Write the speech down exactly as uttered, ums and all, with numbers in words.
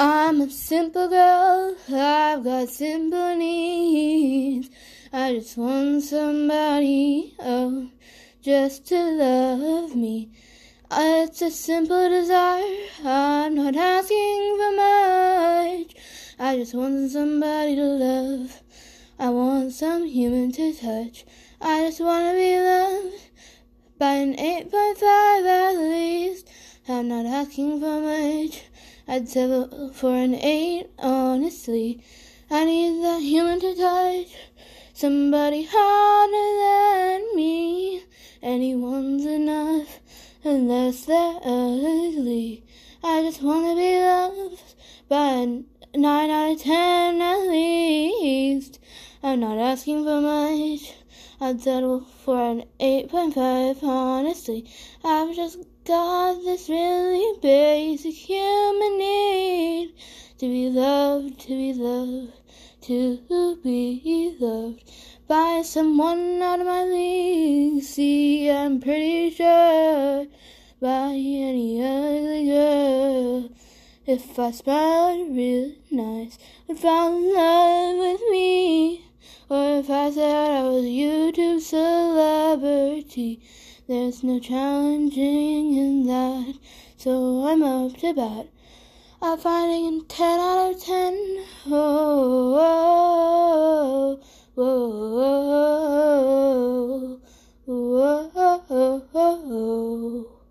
I'm a simple girl, I've got simple needs. I just want somebody, oh, just to love me. It's a simple desire, I'm not asking for much. I just want somebody to love, I want some human to touch. I just want to be loved by an eight point five at least. I'm not asking for much, I'd settle for an eight, honestly. I need that human to touch, somebody harder than me. Anyone's enough, unless they're ugly. I just want to be loved by a nine out of ten at least. I'm not asking for much, I'd settle for an eight point five, honestly. I've just got this really basic human need, to be loved, to be loved, to be loved by someone out of my league. See, I'm pretty sure by any ugly girl, if I smiled really nice, would fall in love with me. Or if I said I was a YouTube celebrity, there's no challenging in that, so I'm up to bat. I'm finding a ten out of ten. Oh, oh, oh, oh, oh.